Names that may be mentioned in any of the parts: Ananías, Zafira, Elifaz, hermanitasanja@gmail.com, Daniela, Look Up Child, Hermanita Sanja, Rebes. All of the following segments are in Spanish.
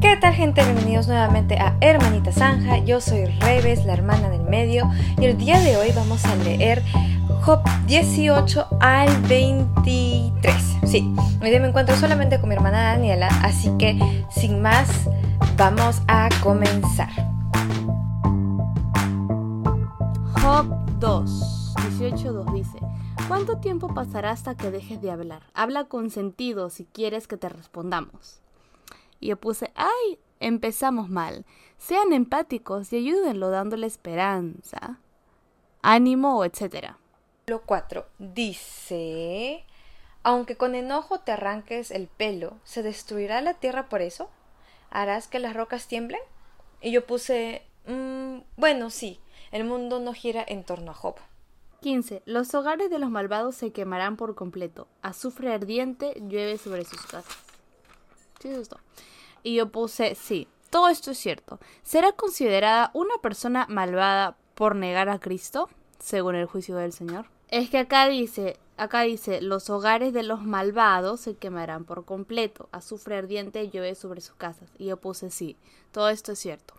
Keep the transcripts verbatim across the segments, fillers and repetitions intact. ¿Qué tal, gente? Bienvenidos nuevamente a Hermanita Sanja. Yo soy Rebes, la hermana del medio, y el día de hoy vamos a leer Job dieciocho al veintitrés. Sí, hoy día me encuentro solamente con mi hermana Daniela, así que sin más, vamos a comenzar. Job dos, dieciocho dos dice: ¿Cuánto tiempo pasará hasta que dejes de hablar? Habla con sentido si quieres que te respondamos. Y yo puse: ¡ay! Empezamos mal. Sean empáticos y ayúdenlo dándole esperanza, ánimo, etcétera. Lo cuatro dice: aunque con enojo te arranques el pelo, ¿se destruirá la tierra por eso? ¿Harás que las rocas tiemblen? Y yo puse: mmm, bueno, sí, el mundo no gira en torno a Job. quince. Los hogares de los malvados se quemarán por completo. Azufre ardiente llueve sobre sus casas. Sí, eso. Y yo puse: sí, todo esto es cierto. ¿Será considerada una persona malvada por negar a Cristo, según el juicio del Señor? Es que acá dice, acá dice, los hogares de los malvados se quemarán por completo. Azufre ardiente llueve sobre sus casas. Y yo puse: sí, todo esto es cierto.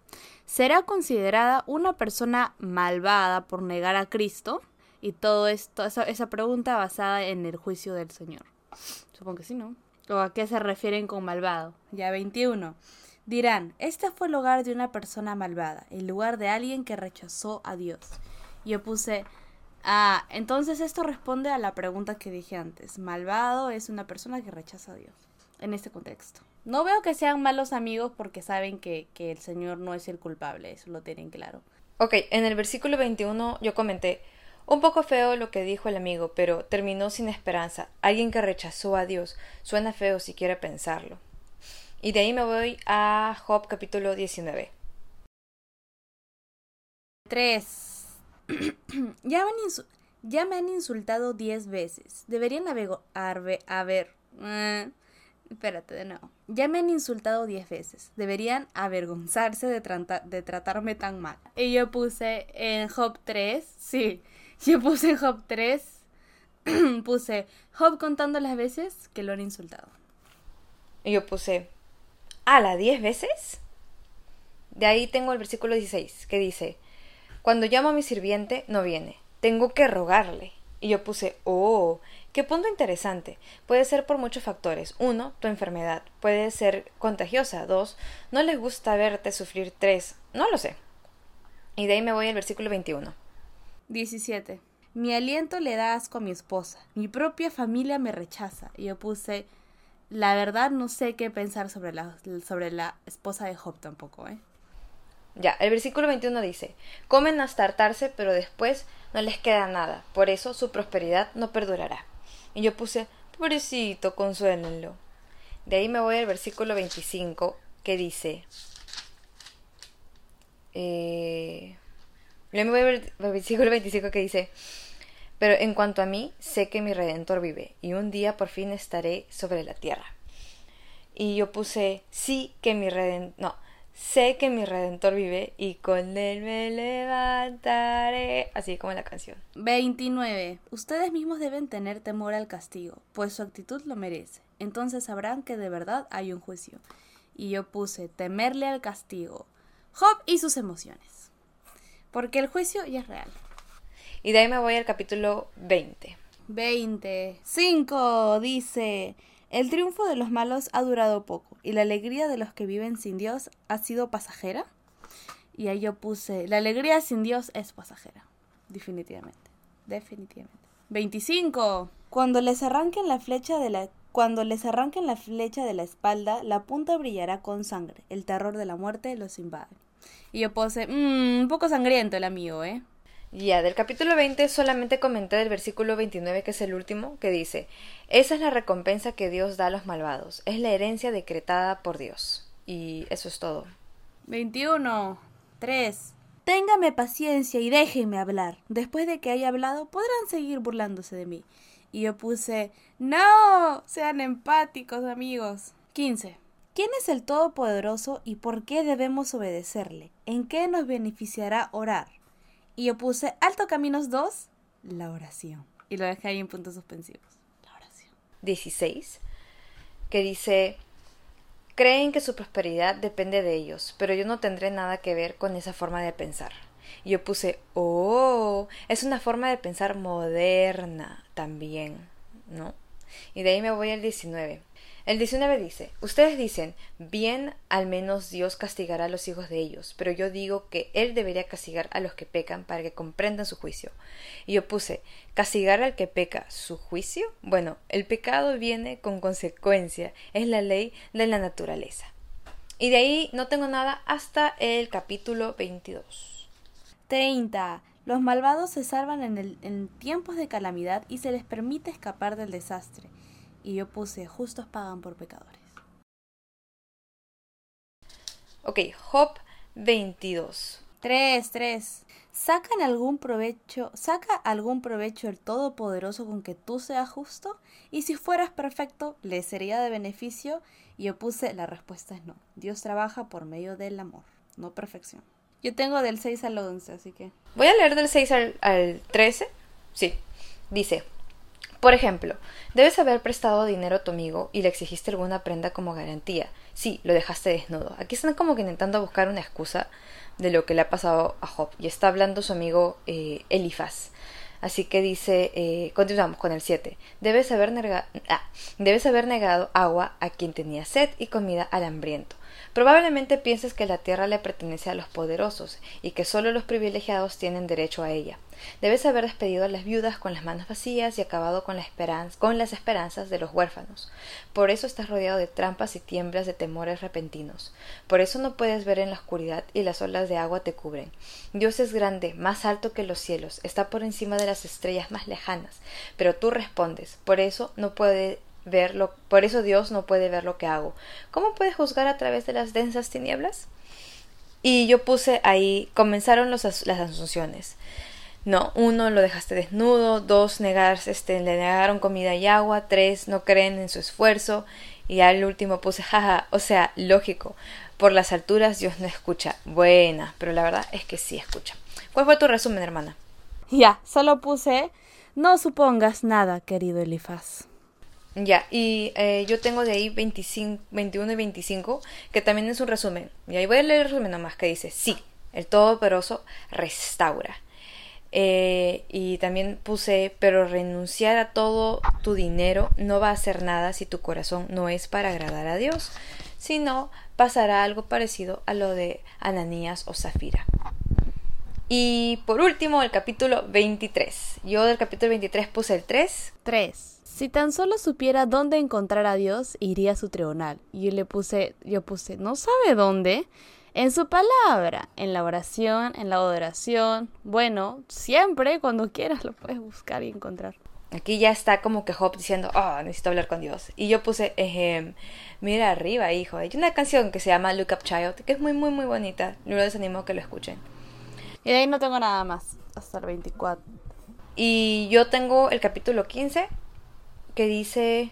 ¿Será considerada una persona malvada por negar a Cristo? Y todo esto, esa, esa pregunta basada en el juicio del Señor. Supongo que sí, ¿no? ¿O a qué se refieren con malvado? Ya veintiuno. Dirán: este fue el hogar de una persona malvada, el lugar de alguien que rechazó a Dios. Yo puse: ah, entonces esto responde a la pregunta que dije antes. Malvado es una persona que rechaza a Dios. En este contexto, no veo que sean malos amigos porque saben que, que el Señor no es el culpable. Eso lo tienen claro. Ok, en el versículo veintiuno yo comenté: un poco feo lo que dijo el amigo, pero terminó sin esperanza. Alguien que rechazó a Dios. Suena feo si quiere pensarlo. Y de ahí me voy a Job capítulo diecinueve. tres. ya, ya me han insultado diez veces. Deberían avego, arbe, haber... Eh, espérate, de nuevo. Ya me han insultado diez veces. Deberían avergonzarse de, tranta, de tratarme tan mal. Y yo puse en Job tres, sí... Yo puse en Job tres, puse Job contando las veces que lo han insultado. Y yo puse: ¿ala, diez veces? De ahí tengo el versículo dieciséis, que dice: cuando llamo a mi sirviente, no viene. Tengo que rogarle. Y yo puse: oh, qué punto interesante. Puede ser por muchos factores. Uno, tu enfermedad. Puede ser contagiosa. Dos, no les gusta verte sufrir. Tres, no lo sé. Y de ahí me voy al versículo veintiuno. diecisiete. Mi aliento le da asco a mi esposa. Mi propia familia me rechaza. Y yo puse: la verdad no sé qué pensar sobre la, sobre la esposa de Job tampoco, ¿eh? Ya, el versículo veintiuno dice: comen hasta hartarse, pero después no les queda nada. Por eso su prosperidad no perdurará. Y yo puse: pobrecito, consuélenlo. De ahí me voy al versículo veinticinco, que dice... Eh... Yo me voy al versículo veinticinco, que dice: pero en cuanto a mí, sé que mi Redentor vive, y un día por fin estaré sobre la tierra. Y yo puse: sí que mi Redentor... No, sé que mi Redentor vive, y con él me levantaré. Así como en la canción. veintinueve. Ustedes mismos deben tener temor al castigo, pues su actitud lo merece. Entonces sabrán que de verdad hay un juicio. Y yo puse: temerle al castigo. Job y sus emociones. Porque el juicio ya es real. Y de ahí me voy al capítulo veinte. veinticinco dice: el triunfo de los malos ha durado poco, y la alegría de los que viven sin Dios ha sido pasajera. Y ahí yo puse: la alegría sin Dios es pasajera. Definitivamente. Definitivamente. veinticinco. Cuando les arranquen la flecha de la... Cuando les arranquen la flecha de la espalda, la punta brillará con sangre. El terror de la muerte los invade. Y yo puse: mmm, un poco sangriento el amigo, ¿eh? Ya, del capítulo veinte solamente comenté del versículo veintinueve, que es el último, que dice: esa es la recompensa que Dios da a los malvados. Es la herencia decretada por Dios. Y eso es todo. veintiuno. tres. Téngame paciencia y déjenme hablar. Después de que haya hablado, podrán seguir burlándose de mí. Y yo puse: no, sean empáticos, amigos. quince. ¿Quién es el Todopoderoso y por qué debemos obedecerle? ¿En qué nos beneficiará orar? Y yo puse: Alto Caminos dos, la oración. Y lo dejé ahí en puntos suspensivos. La oración. dieciséis, que dice: Creen que su prosperidad depende de ellos, pero yo no tendré nada que ver con esa forma de pensar. Y yo puse, oh, es una forma de pensar moderna también, ¿no? Y de ahí me voy al diecinueve. El diecinueve dice, ustedes dicen, bien, al menos Dios castigará a los hijos de ellos, pero yo digo que Él debería castigar a los que pecan para que comprendan su juicio. Y yo puse, ¿castigar al que peca su juicio? Bueno, el pecado viene con consecuencia, es la ley de la naturaleza. Y de ahí no tengo nada hasta el capítulo veintidós. treinta. Los malvados se salvan en, el, en tiempos de calamidad y se les permite escapar del desastre. Y yo puse, justos pagan por pecadores. Ok, Job veintidós. tres, tres. ¿Sacan algún provecho, ¿Saca algún provecho el Todopoderoso con que tú seas justo? Y si fueras perfecto, ¿le sería de beneficio? Y yo puse, la respuesta es no. Dios trabaja por medio del amor, no perfección. Yo tengo del seis al once, así que... Voy a leer del seis al trece. Sí, dice... Por ejemplo, debes haber prestado dinero a tu amigo y le exigiste alguna prenda como garantía. Sí, lo dejaste desnudo. Aquí están como que intentando buscar una excusa de lo que le ha pasado a Job. Y está hablando su amigo eh, Elifaz. Así que dice, eh, continuamos con el siete. Debes haber, nega- ah, debes haber negado agua a quien tenía sed y comida al hambriento. Probablemente pienses que la tierra le pertenece a los poderosos y que solo los privilegiados tienen derecho a ella. Debes haber despedido a las viudas con las manos vacías y acabado con, la esperanza, con las esperanzas de los huérfanos. Por eso estás rodeado de trampas y tiemblas de temores repentinos. Por eso no puedes ver en la oscuridad y las olas de agua te cubren. Dios es grande, más alto que los cielos, está por encima de las estrellas más lejanas. Pero tú respondes, por eso no puede ver lo, por eso Dios no puede ver lo que hago. ¿Cómo puedes juzgar a través de las densas tinieblas? Y yo puse ahí, comenzaron los, las asunciones. No, uno, lo dejaste desnudo, dos, negarse, este, le negaron comida y agua, tres, no creen en su esfuerzo, y al último puse jaja, o sea, lógico, por las alturas Dios no escucha. Buena, pero la verdad es que sí escucha. ¿Cuál fue tu resumen, hermana? Ya, solo puse, no supongas nada, querido Elifaz. Ya, y eh, yo tengo de ahí veinticinco, veintiuno y veinticinco, que también es un resumen, y ahí voy a leer el resumen nomás, que dice, sí, el Todopoderoso restaura. Eh, y también puse, pero renunciar a todo tu dinero no va a hacer nada si tu corazón no es para agradar a Dios, sino pasará algo parecido a lo de Ananías o Zafira. Y por último, el capítulo veintitrés. Yo del capítulo veintitrés puse el tres. tres. Si tan solo supiera dónde encontrar a Dios, iría a su tribunal. Y yo le puse, yo puse, no sabe dónde... En su palabra, en la oración, en la adoración, bueno, siempre, cuando quieras, lo puedes buscar y encontrar. Aquí ya está como que Job diciendo, oh, necesito hablar con Dios. Y yo puse, ejem, mira arriba, hijo. Hay una canción que se llama Look Up Child, que es muy, muy, muy bonita. Yo les animo a que lo escuchen. Y de ahí no tengo nada más, hasta el veinticuatro. Y yo tengo el capítulo quince, que dice,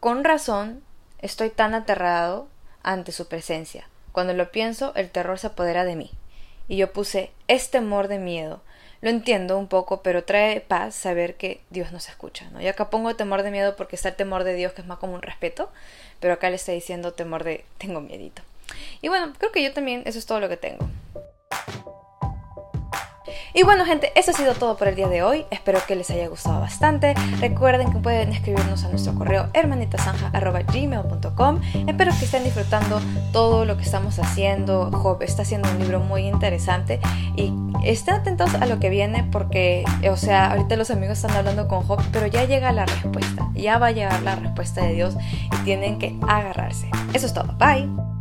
con razón, estoy tan aterrado ante su presencia. Cuando lo pienso, el terror se apodera de mí. Y yo puse, es temor de miedo. Lo entiendo un poco, pero trae paz saber que Dios nos escucha, ¿no? Yo acá pongo temor de miedo porque está el temor de Dios, que es más como un respeto. Pero acá le está diciendo temor de, tengo miedito. Y bueno, creo que yo también, eso es todo lo que tengo. Y bueno, gente, eso ha sido todo por el día de hoy. Espero que les haya gustado bastante. Recuerden que pueden escribirnos a nuestro correo hermanitasanja arroba gmail punto com. Espero que estén disfrutando todo lo que estamos haciendo. Job está haciendo un libro muy interesante y estén atentos a lo que viene porque, o sea, ahorita los amigos están hablando con Job, pero ya llega la respuesta. Ya va a llegar la respuesta de Dios y tienen que agarrarse. Eso es todo. Bye.